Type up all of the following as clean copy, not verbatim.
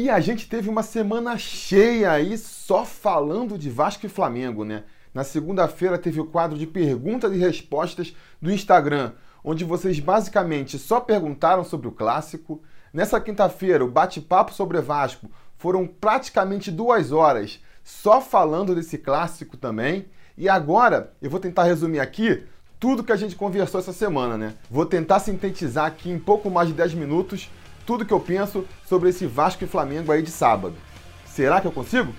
E a gente teve uma semana cheia aí só falando de Vasco e Flamengo, né? Na segunda-feira teve o quadro de perguntas e respostas do Instagram, onde vocês basicamente só perguntaram sobre o clássico. Nessa quinta-feira, o bate-papo sobre Vasco foram praticamente 2 horas só falando desse clássico também. E agora eu vou tentar resumir aqui tudo que a gente conversou essa semana, né? Vou tentar sintetizar aqui em pouco mais de 10 minutos tudo que eu penso sobre esse Vasco e Flamengo aí de sábado. Será que eu consigo?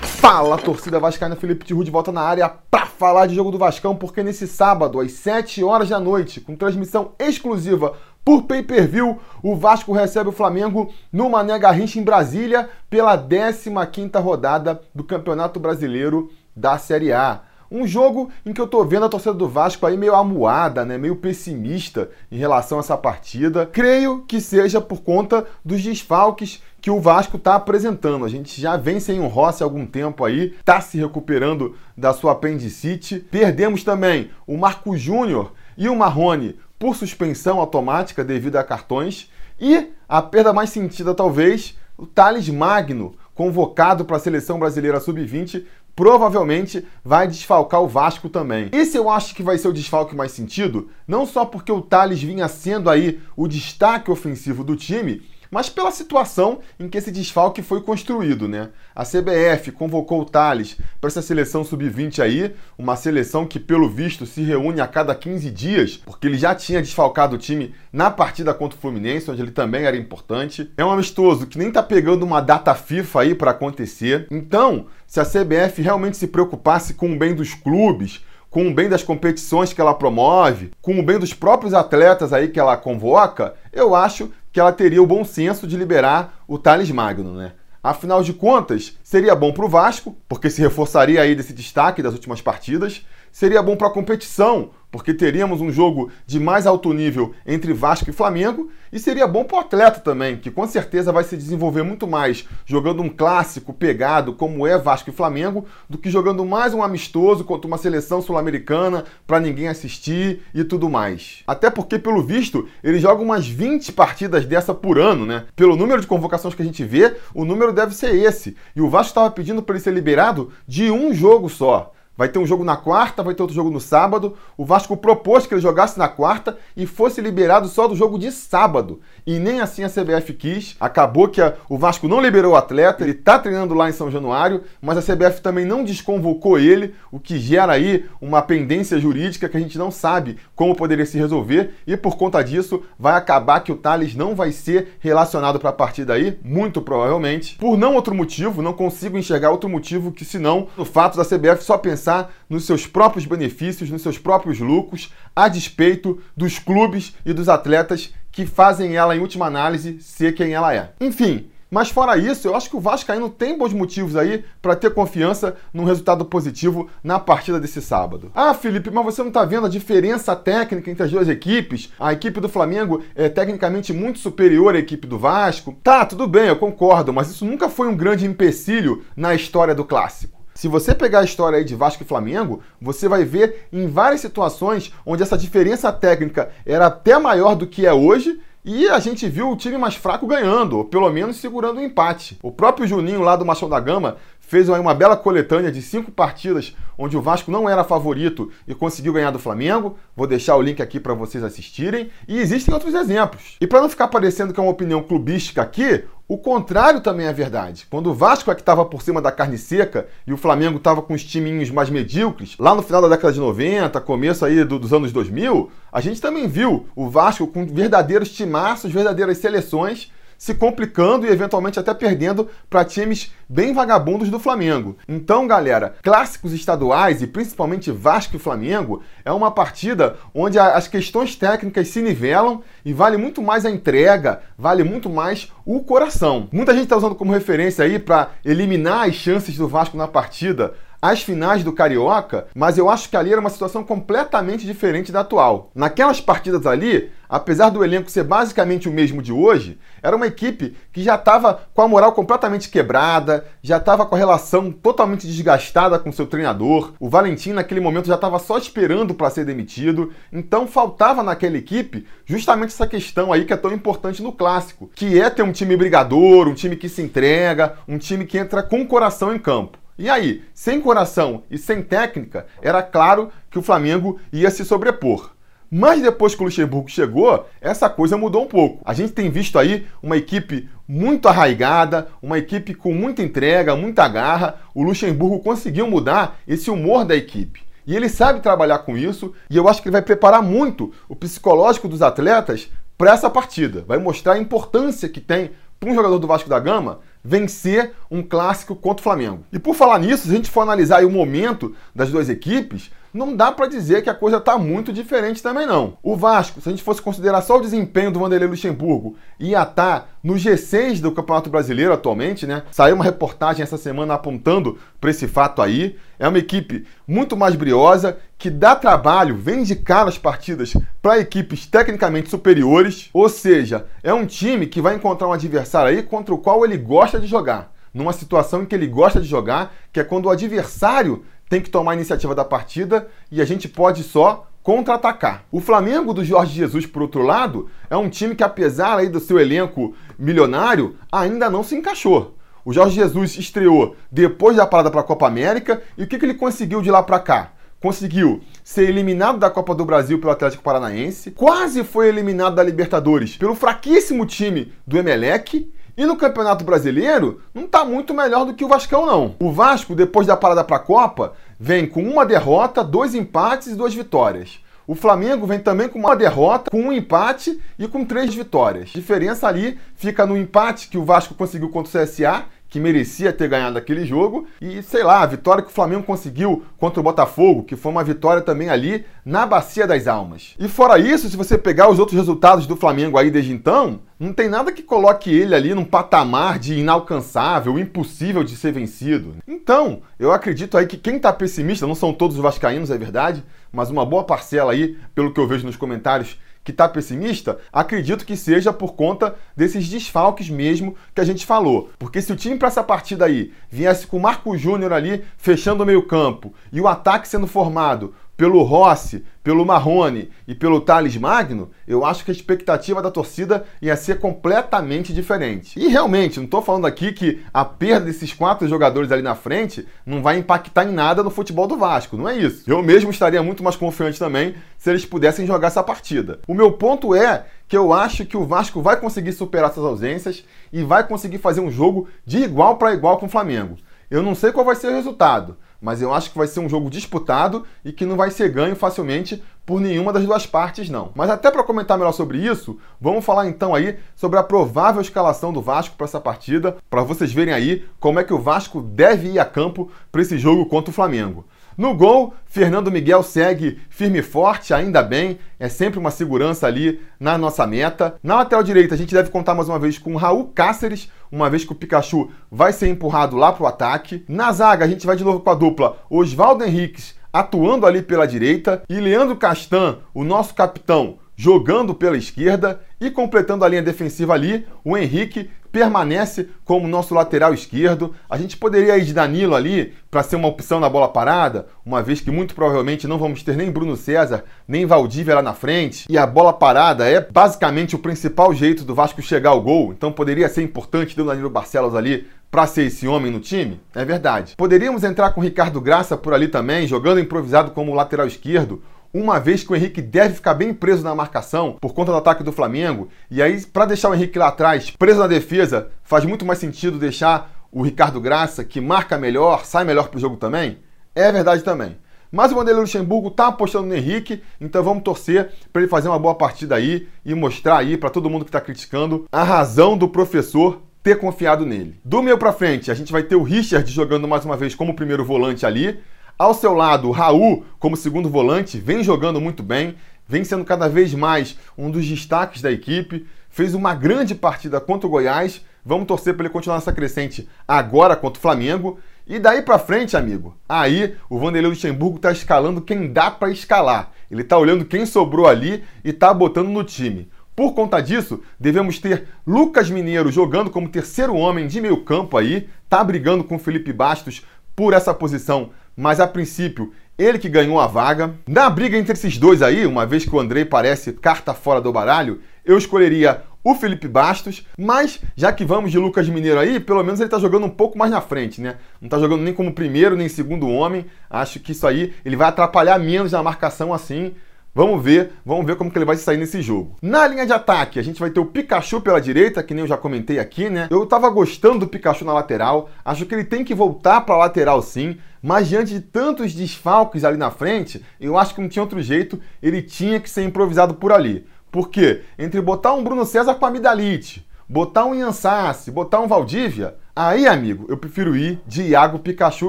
Fala, torcida vascaína, Felipe Tirude volta na área pra falar de jogo do Vascão, porque nesse sábado, às 7 horas da noite, com transmissão exclusiva por pay-per-view, o Vasco recebe o Flamengo no Mané Garrincha, em Brasília, pela 15ª rodada do Campeonato Brasileiro da Série A. Um jogo em que eu tô vendo a torcida do Vasco aí meio amuada, né? Meio pessimista em relação a essa partida. Creio que seja por conta dos desfalques que o Vasco tá apresentando. A gente já vem sem um Rossi há algum tempo aí, tá se recuperando da sua apendicite. Perdemos também o Marco Júnior e o Marrone por suspensão automática devido a cartões. E a perda mais sentida talvez, o Talles Magno, convocado para a Seleção Brasileira Sub-20, provavelmente vai desfalcar o Vasco também. Esse eu acho que vai ser o desfalque mais sentido, não só porque o Talles vinha sendo aí o destaque ofensivo do time, mas pela situação em que esse desfalque foi construído, né? A CBF convocou o Talles para essa seleção sub-20 aí, uma seleção que, pelo visto, se reúne a cada 15 dias, porque ele já tinha desfalcado o time na partida contra o Fluminense, onde ele também era importante. É um amistoso que nem tá pegando uma data FIFA aí para acontecer. Então, se a CBF realmente se preocupasse com o bem dos clubes, com o bem das competições que ela promove, com o bem dos próprios atletas aí que ela convoca, eu acho que ela teria o bom senso de liberar o Talles Magno, né? Afinal de contas, seria bom para o Vasco, porque se reforçaria aí desse destaque das últimas partidas. Seria bom para a competição, porque teríamos um jogo de mais alto nível entre Vasco e Flamengo. E seria bom para o atleta também, que com certeza vai se desenvolver muito mais jogando um clássico pegado, como é Vasco e Flamengo, do que jogando mais um amistoso contra uma seleção sul-americana para ninguém assistir e tudo mais. Até porque, pelo visto, ele joga umas 20 partidas dessa por ano, né? Pelo número de convocações que a gente vê, o número deve ser esse. E o Vasco estava pedindo para ele ser liberado de um jogo só. Vai ter um jogo na quarta, vai ter outro jogo no sábado. O Vasco propôs que ele jogasse na quarta e fosse liberado só do jogo de sábado. E nem assim a CBF quis. Acabou que o Vasco não liberou o atleta, ele tá treinando lá em São Januário, mas a CBF também não desconvocou ele, o que gera aí uma pendência jurídica que a gente não sabe como poderia se resolver. E por conta disso, vai acabar que o Talles não vai ser relacionado para a partida aí, muito provavelmente. Por não outro motivo, não consigo enxergar outro motivo que senão o fato da CBF só pensar nos seus próprios benefícios, nos seus próprios lucros, a despeito dos clubes e dos atletas que fazem ela, em última análise, ser quem ela é. Enfim, mas fora isso, eu acho que o vascaíno tem bons motivos aí para ter confiança num resultado positivo na partida desse sábado. Ah, Felipe, mas você não tá vendo a diferença técnica entre as duas equipes? A equipe do Flamengo é tecnicamente muito superior à equipe do Vasco. Tá, tudo bem, eu concordo, mas isso nunca foi um grande empecilho na história do clássico. Se você pegar a história aí de Vasco e Flamengo, você vai ver em várias situações onde essa diferença técnica era até maior do que é hoje e a gente viu o time mais fraco ganhando, ou pelo menos segurando o empate. O próprio Juninho lá do Machão da Gama fez aí uma bela coletânea de 5 partidas onde o Vasco não era favorito e conseguiu ganhar do Flamengo. Vou deixar o link aqui para vocês assistirem. E existem outros exemplos. E para não ficar parecendo que é uma opinião clubística aqui, o contrário também é verdade. Quando o Vasco é que estava por cima da carne seca e o Flamengo estava com os timinhos mais medíocres, lá no final da década de 90, começo aí dos anos 2000, a gente também viu o Vasco com verdadeiros timaços, verdadeiras seleções, se complicando e eventualmente até perdendo para times bem vagabundos do Flamengo. Então, galera, clássicos estaduais e principalmente Vasco e Flamengo é uma partida onde as questões técnicas se nivelam e vale muito mais a entrega, vale muito mais o coração. Muita gente está usando como referência aí para eliminar as chances do Vasco na partida as finais do Carioca, mas eu acho que ali era uma situação completamente diferente da atual. Naquelas partidas ali, apesar do elenco ser basicamente o mesmo de hoje, era uma equipe que já estava com a moral completamente quebrada, já estava com a relação totalmente desgastada com seu treinador. O Valentim, naquele momento, já estava só esperando para ser demitido. Então, faltava naquela equipe justamente essa questão aí que é tão importante no Clássico, que é ter um time brigador, um time que se entrega, um time que entra com o coração em campo. E aí, sem coração e sem técnica, era claro que o Flamengo ia se sobrepor. Mas depois que o Luxemburgo chegou, essa coisa mudou um pouco. A gente tem visto aí uma equipe muito arraigada, uma equipe com muita entrega, muita garra. O Luxemburgo conseguiu mudar esse humor da equipe. E ele sabe trabalhar com isso, e eu acho que ele vai preparar muito o psicológico dos atletas para essa partida. Vai mostrar a importância que tem para um jogador do Vasco da Gama vencer um clássico contra o Flamengo. E por falar nisso, se a gente for analisar aí o momento das duas equipes, não dá para dizer que a coisa tá muito diferente também não. O Vasco, se a gente fosse considerar só o desempenho do Vanderlei Luxemburgo, ia tá no G6 do Campeonato Brasileiro atualmente, né? Saiu uma reportagem essa semana apontando para esse fato aí. É uma equipe muito mais briosa, que dá trabalho, vem de cara as partidas para equipes tecnicamente superiores. Ou seja, é um time que vai encontrar um adversário aí contra o qual ele gosta de jogar. Numa situação em que ele gosta de jogar, que é quando o adversário tem que tomar a iniciativa da partida e a gente pode só contra-atacar. O Flamengo do Jorge Jesus, por outro lado, é um time que, apesar aí do seu elenco milionário, ainda não se encaixou. O Jorge Jesus estreou depois da parada para a Copa América e o que ele conseguiu de lá para cá? Conseguiu ser eliminado da Copa do Brasil pelo Atlético Paranaense, quase foi eliminado da Libertadores pelo fraquíssimo time do Emelec. E no Campeonato Brasileiro, não está muito melhor do que o Vascão, não. O Vasco, depois da parada para a Copa, vem com uma derrota, 2 empates e 2 vitórias. O Flamengo vem também com uma derrota, com 1 empate e com 3 vitórias. A diferença ali fica no empate que o Vasco conseguiu contra o CSA, que merecia ter ganhado aquele jogo, e sei lá, a vitória que o Flamengo conseguiu contra o Botafogo, que foi uma vitória também ali na Bacia das Almas. E fora isso, se você pegar os outros resultados do Flamengo aí desde então, não tem nada que coloque ele ali num patamar de inalcançável, impossível de ser vencido. Então, eu acredito aí que quem tá pessimista, não são todos os vascaínos, é verdade, mas uma boa parcela aí, pelo que eu vejo nos comentários, que tá pessimista, acredito que seja por conta desses desfalques mesmo que a gente falou. Porque se o time para essa partida aí viesse com o Marco Júnior ali fechando o meio-campo e o ataque sendo formado pelo Rossi, pelo Marrone e pelo Talles Magno, eu acho que a expectativa da torcida ia ser completamente diferente. E realmente, não estou falando aqui que a perda desses 4 jogadores ali na frente não vai impactar em nada no futebol do Vasco, não é isso. Eu mesmo estaria muito mais confiante também se eles pudessem jogar essa partida. O meu ponto é que eu acho que o Vasco vai conseguir superar essas ausências e vai conseguir fazer um jogo de igual para igual com o Flamengo. Eu não sei qual vai ser o resultado, mas eu acho que vai ser um jogo disputado e que não vai ser ganho facilmente por nenhuma das duas partes, não. Mas até para comentar melhor sobre isso, vamos falar então aí sobre a provável escalação do Vasco para essa partida, para vocês verem aí como é que o Vasco deve ir a campo para esse jogo contra o Flamengo. No gol, Fernando Miguel segue firme e forte, ainda bem, é sempre uma segurança ali na nossa meta. Na lateral direita, a gente deve contar mais uma vez com o Raul Cáceres, uma vez que o Pikachu vai ser empurrado lá para o ataque. Na zaga, a gente vai de novo com a dupla Oswaldo Henriques atuando ali pela direita e Leandro Castan, o nosso capitão, jogando pela esquerda e completando a linha defensiva ali, o Henrique permanece como nosso lateral esquerdo. A gente poderia ir de Danilo ali para ser uma opção na bola parada, uma vez que muito provavelmente não vamos ter nem Bruno César, nem Valdívia lá na frente. E a bola parada é basicamente o principal jeito do Vasco chegar ao gol, então poderia ser importante ter o Danilo Barcelos ali para ser esse homem no time? É verdade. Poderíamos entrar com o Ricardo Graça por ali também, jogando improvisado como lateral esquerdo, uma vez que o Henrique deve ficar bem preso na marcação por conta do ataque do Flamengo. E aí, para deixar o Henrique lá atrás, preso na defesa, faz muito mais sentido deixar o Ricardo Graça, que marca melhor, sai melhor pro jogo também? É verdade também. Mas o Vanderlei Luxemburgo tá apostando no Henrique, então vamos torcer para ele fazer uma boa partida aí e mostrar aí para todo mundo que tá criticando a razão do professor ter confiado nele. Do meio para frente, a gente vai ter o Richard jogando mais uma vez como primeiro volante ali. Ao seu lado, o Raul, como segundo volante, vem jogando muito bem, vem sendo cada vez mais um dos destaques da equipe, fez uma grande partida contra o Goiás, vamos torcer para ele continuar nessa crescente agora contra o Flamengo. E daí pra frente, amigo, aí o Vanderlei Luxemburgo tá escalando quem dá pra escalar. Ele tá olhando quem sobrou ali e tá botando no time. Por conta disso, devemos ter Lucas Mineiro jogando como terceiro homem de meio campo aí, tá brigando com o Felipe Bastos por essa posição, mas a princípio ele que ganhou a vaga. Na briga entre esses dois aí, uma vez que o Andrei parece carta fora do baralho, eu escolheria o Felipe Bastos, mas já que vamos de Lucas Mineiro aí, pelo menos ele tá jogando um pouco mais na frente, né? Não tá jogando nem como primeiro, nem segundo homem. Acho que isso aí, ele vai atrapalhar menos na marcação assim. Vamos ver como que ele vai se sair nesse jogo. Na linha de ataque, a gente vai ter o Pikachu pela direita, que nem eu já comentei aqui, né? Eu tava gostando do Pikachu na lateral, acho que ele tem que voltar pra lateral sim, mas diante de tantos desfalques ali na frente, eu acho que não tinha outro jeito, ele tinha que ser improvisado por ali. Por quê? Entre botar um Bruno César com a amidalite, botar um Yan Sasse, botar um Valdívia, aí, amigo, eu prefiro ir de Iago Pikachu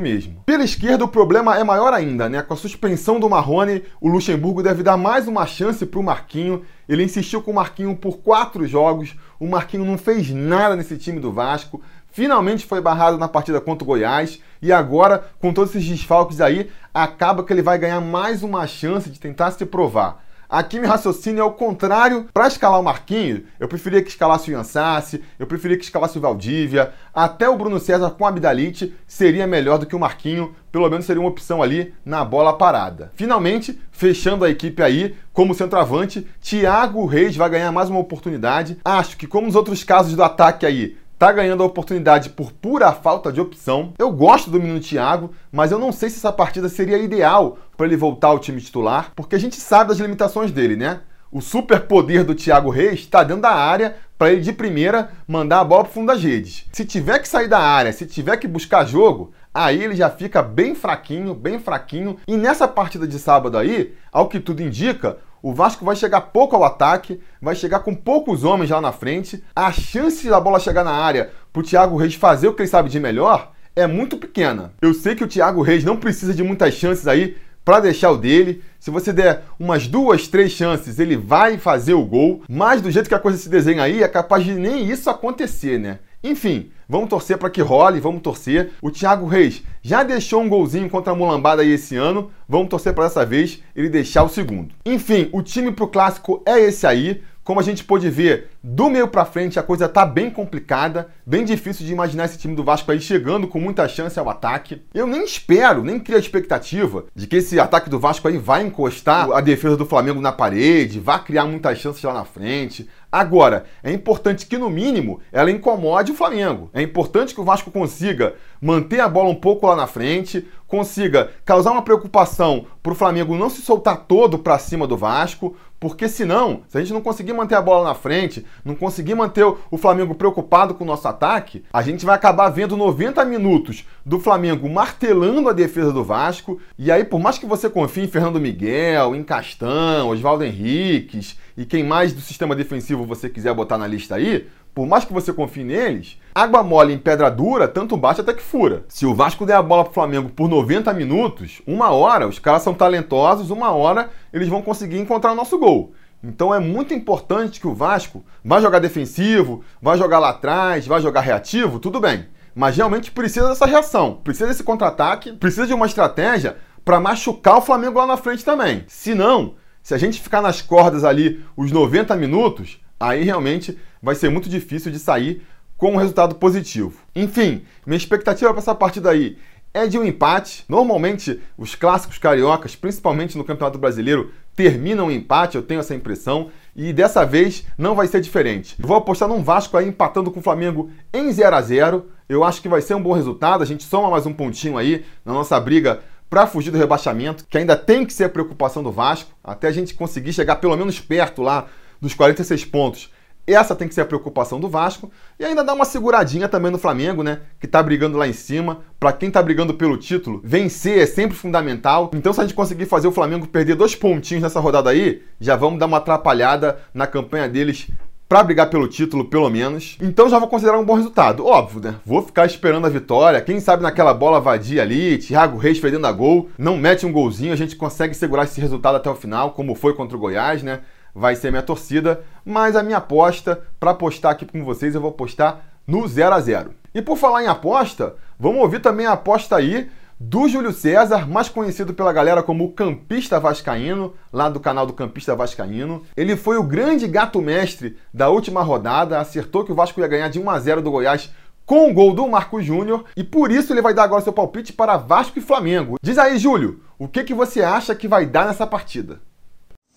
mesmo. Pela esquerda, o problema é maior ainda, né? Com a suspensão do Marrone, o Luxemburgo deve dar mais uma chance pro Marquinho. Ele insistiu com o Marquinho por 4 jogos. O Marquinho não fez nada nesse time do Vasco. Finalmente foi barrado na partida contra o Goiás. E agora, com todos esses desfalques aí, acaba que ele vai ganhar mais uma chance de tentar se provar. Aqui meu raciocínio é o contrário. Para escalar o Marquinho, eu preferia que escalasse o Yan Sasse, eu preferia que escalasse o Valdívia, até o Bruno César com a amidalite seria melhor do que o Marquinho, pelo menos seria uma opção ali na bola parada. Finalmente, fechando a equipe aí, como centroavante, Thiago Reis vai ganhar mais uma oportunidade. Acho que como nos outros casos do ataque aí, tá ganhando a oportunidade por pura falta de opção. Eu gosto do menino Thiago, mas eu não sei se essa partida seria ideal para ele voltar ao time titular, porque a gente sabe das limitações dele, né? O superpoder do Thiago Reis está dentro da área para ele de primeira mandar a bola pro fundo das redes. Se tiver que sair da área, se tiver que buscar jogo, aí ele já fica bem fraquinho. E nessa partida de sábado aí, ao que tudo indica, o Vasco vai chegar pouco ao ataque, vai chegar com poucos homens lá na frente. A chance da bola chegar na área pro Thiago Reis fazer o que ele sabe de melhor é muito pequena. Eu sei que o Thiago Reis não precisa de muitas chances aí para deixar o dele. Se você der umas 2, 3 chances, ele vai fazer o gol. Mas do jeito que a coisa se desenha aí, é capaz de nem isso acontecer, né? Enfim, vamos torcer para que role, vamos torcer. O Thiago Reis já deixou um golzinho contra a Mulambada aí esse ano, vamos torcer para dessa vez ele deixar o segundo. Enfim, o time pro Clássico é esse aí. Como a gente pôde ver, do meio para frente a coisa tá bem complicada, bem difícil de imaginar esse time do Vasco aí chegando com muita chance ao ataque. Eu nem espero, nem crio a expectativa de que esse ataque do Vasco aí vai encostar a defesa do Flamengo na parede, vai criar muitas chances lá na frente. Agora, é importante que no mínimo ela incomode o Flamengo. É importante que o Vasco consiga manter a bola um pouco lá na frente, consiga causar uma preocupação pro Flamengo não se soltar todo para cima do Vasco, porque senão, se a gente não conseguir manter a bola na frente, não conseguir manter o Flamengo preocupado com o nosso ataque, a gente vai acabar vendo 90 minutos do Flamengo martelando a defesa do Vasco, e aí por mais que você confie em Fernando Miguel, em Castan, Oswaldo Henriques e quem mais do sistema defensivo você quiser botar na lista aí, por mais que você confie neles, água mole em pedra dura, tanto bate até que fura. Se o Vasco der a bola pro Flamengo por 90 minutos, uma hora, os caras são talentosos, uma hora eles vão conseguir encontrar o nosso gol. Então é muito importante que o Vasco vai jogar defensivo, vai jogar lá atrás, vai jogar reativo, tudo bem. Mas realmente precisa dessa reação, precisa desse contra-ataque, precisa de uma estratégia para machucar o Flamengo lá na frente também. Se não, se a gente ficar nas cordas ali os 90 minutos, aí realmente vai ser muito difícil de sair com um resultado positivo. Enfim, minha expectativa para essa partida aí é de um empate. Normalmente, os clássicos cariocas, principalmente no Campeonato Brasileiro, terminam em empate, eu tenho essa impressão, e dessa vez não vai ser diferente. Vou apostar num Vasco aí empatando com o Flamengo em 0 a 0. Eu acho que vai ser um bom resultado, a gente soma mais um pontinho aí na nossa briga para fugir do rebaixamento, que ainda tem que ser a preocupação do Vasco, até a gente conseguir chegar pelo menos perto lá dos 46 pontos. Essa tem que ser a preocupação do Vasco. E ainda dá uma seguradinha também no Flamengo, né? Que tá brigando lá em cima. Pra quem tá brigando pelo título, vencer é sempre fundamental. Então se a gente conseguir fazer o Flamengo perder 2 pontinhos nessa rodada aí, já vamos dar uma atrapalhada na campanha deles pra brigar pelo título, pelo menos. Então já vou considerar um bom resultado. Óbvio, né? Vou ficar esperando a vitória. Quem sabe naquela bola vadia ali, Thiago Reis fedendo a gol, não mete um golzinho, a gente consegue segurar esse resultado até o final, como foi contra o Goiás, né? Vai ser minha torcida, mas a minha aposta, para apostar aqui com vocês, eu vou apostar no 0x0. E por falar em aposta, vamos ouvir também a aposta aí do Júlio César, mais conhecido pela galera como o Campista Vascaíno, lá do canal do Campista Vascaíno. Ele foi o grande gato mestre da última rodada, acertou que o Vasco ia ganhar de 1x0 do Goiás com o gol do Marco Júnior, e por isso ele vai dar agora seu palpite para Vasco e Flamengo. Diz aí, Júlio, o que você acha que vai dar nessa partida?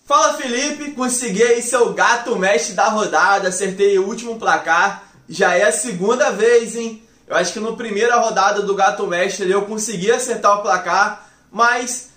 Fala, Felipe, consegui aí seu gato mestre da rodada, acertei o último placar, já é a segunda vez, hein? Eu acho que na primeira rodada do Gato Mestre eu consegui acertar o placar, mas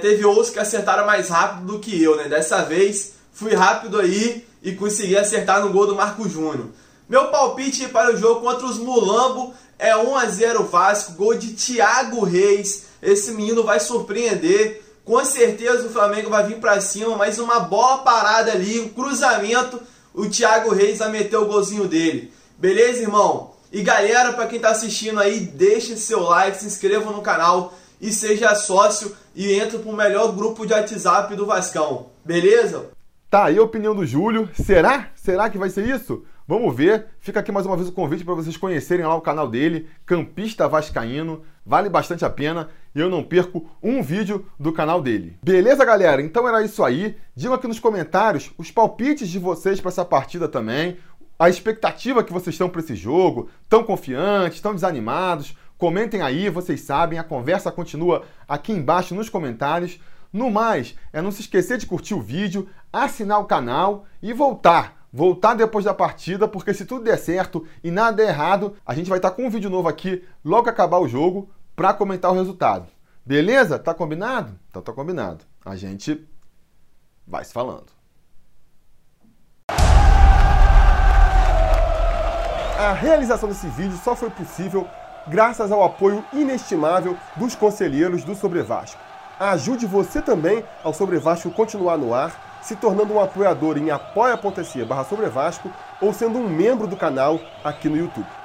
teve outros que acertaram mais rápido do que eu, né? Dessa vez fui rápido aí e consegui acertar no gol do Marco Júnior. Meu palpite para o jogo contra os Mulambo é 1x0 Vasco, gol de Thiago Reis. Esse menino vai surpreender. Com certeza o Flamengo vai vir para cima, mas uma bola parada ali, um cruzamento, o Thiago Reis vai meter o golzinho dele. Beleza, irmão? E galera, para quem tá assistindo aí, deixa seu like, se inscreva no canal e seja sócio e entra pro melhor grupo de WhatsApp do Vascão, beleza? Tá aí a opinião do Júlio. Será? Será que vai ser isso? Vamos ver. Fica aqui mais uma vez o convite para vocês conhecerem lá o canal dele, Campista Vascaíno. Vale bastante a pena e eu não perco um vídeo do canal dele. Beleza, galera? Então era isso aí. Digam aqui nos comentários os palpites de vocês para essa partida também. A expectativa que vocês estão para esse jogo, estão confiantes, estão desanimados? Comentem aí, vocês sabem, a conversa continua aqui embaixo nos comentários. No mais, é não se esquecer de curtir o vídeo, assinar o canal e voltar depois da partida, porque se tudo der certo e nada der errado, a gente vai estar com um vídeo novo aqui logo que acabar o jogo para comentar o resultado. Beleza? Tá combinado? Então tá combinado. A gente vai se falando. A realização desse vídeo só foi possível graças ao apoio inestimável dos conselheiros do Sobrevasco. Ajude você também ao Sobrevasco continuar no ar, se tornando um apoiador em apoia.se/Sobrevasco ou sendo um membro do canal aqui no YouTube.